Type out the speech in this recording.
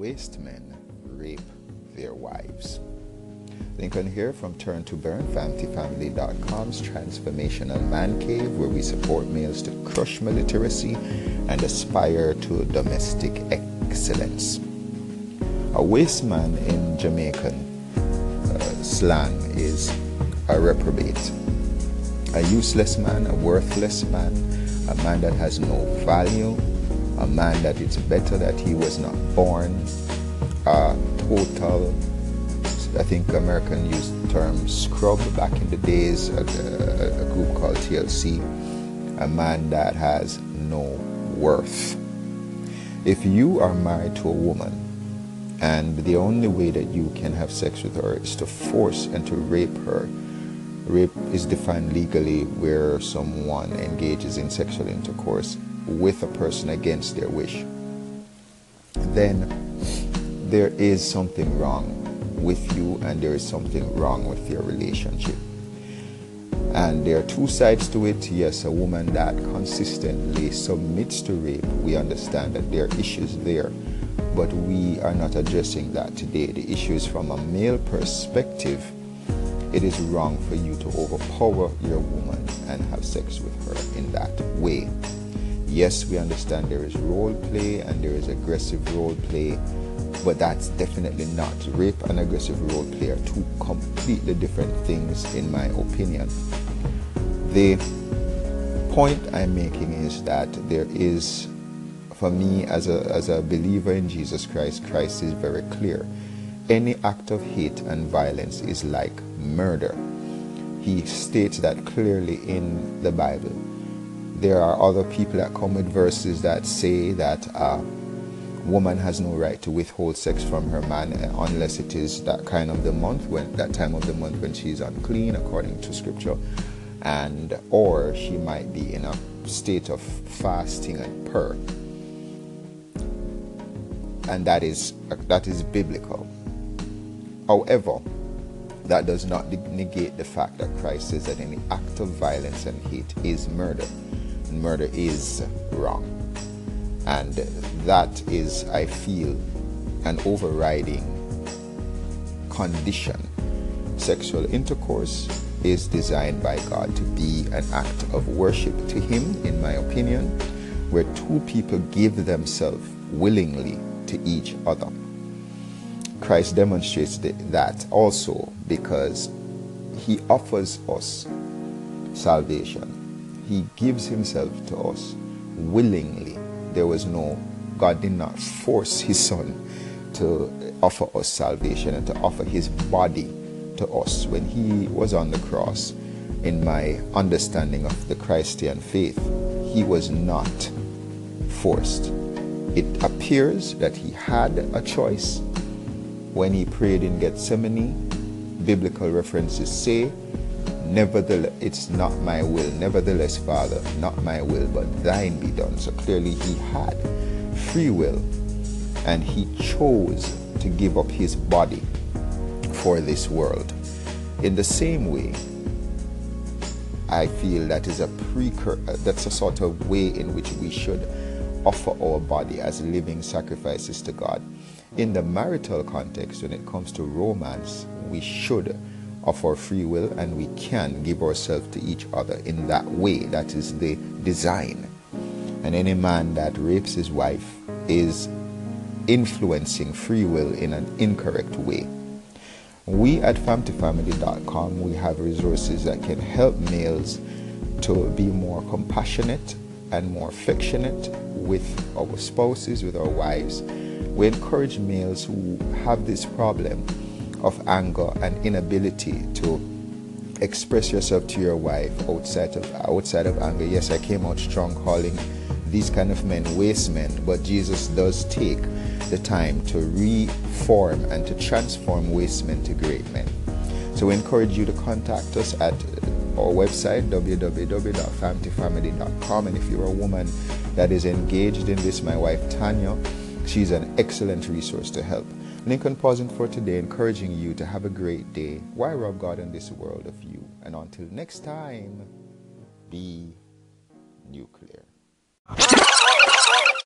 waste men rape their wives. Lincoln here from Turn to Burn, fam2family.com's transformational man cave, where we support males to crush militaracy and aspire to domestic excellence. A waste man in Jamaican slang is a reprobate, a useless man, a worthless man, a man that has no value, a man that it's better that he was not born, a total, I think American used the term scrub back in the days, a group called TLC, a man that has no worth. If you are married to a woman and the only way that you can have sex with her is to force and to rape her, rape is defined legally where someone engages in sexual intercourse with a person against their wish, then there is something wrong with you and there is something wrong with your relationship. And there are two sides to it. Yes, a woman that consistently submits to rape, we understand that there are issues there, but we are not addressing that today. The issue is from a male perspective, it is wrong for you to overpower your woman and have sex with her in that way. Yes, we understand there is role play and there is aggressive role play, but that's definitely not rape. And aggressive role play are two completely different things, in my opinion. The point I'm making is that there is, for me as a believer in Jesus Christ, Christ is very clear. Any act of hate and violence is like murder. He states that clearly in the Bible. There are other people that come with verses that say that woman has no right to withhold sex from her man unless it is that time of the month when she's unclean according to scripture, and or she might be in a state of fasting and prayer, and that is biblical. However, that does not negate the fact that Christ says that any act of violence and hate is murder, and murder is wrong. And that is, I feel, an overriding condition. Sexual intercourse is designed by God to be an act of worship to Him, in my opinion, where two people give themselves willingly to each other. Christ demonstrates that also because He offers us salvation. He gives Himself to us willingly. God did not force His Son to offer us salvation and to offer His body to us. When He was on the cross, in my understanding of the Christian faith, He was not forced. It appears that He had a choice. When He prayed in Gethsemane, biblical references say, "Nevertheless, it's not my will. Nevertheless, Father, not my will, but thine be done." So clearly He had free will, and He chose to give up His body for this world. In the same way, I feel that is a precursor, that's a sort of way in which we should offer our body as living sacrifices to God. In the marital context, when it comes to romance, we should of our free will, and we can give ourselves to each other in that way. That is the design. And any man that rapes his wife is influencing free will in an incorrect way. We at fam2family.com, we have resources that can help males to be more compassionate and more affectionate with our spouses, with our wives. We encourage males who have this problem of anger and inability to express yourself to your wife outside of anger. Yes, I came out strong calling these kind of men waste men, but Jesus does take the time to reform and to transform waste men to great men. So we encourage you to contact us at our website, www.fam2family.com. and if you're a woman that is engaged in this, my wife Tanya, she's an excellent resource to help. Lincoln pausing for today, encouraging you to have a great day. Why rob God and this world of you? And until next time, be nuclear.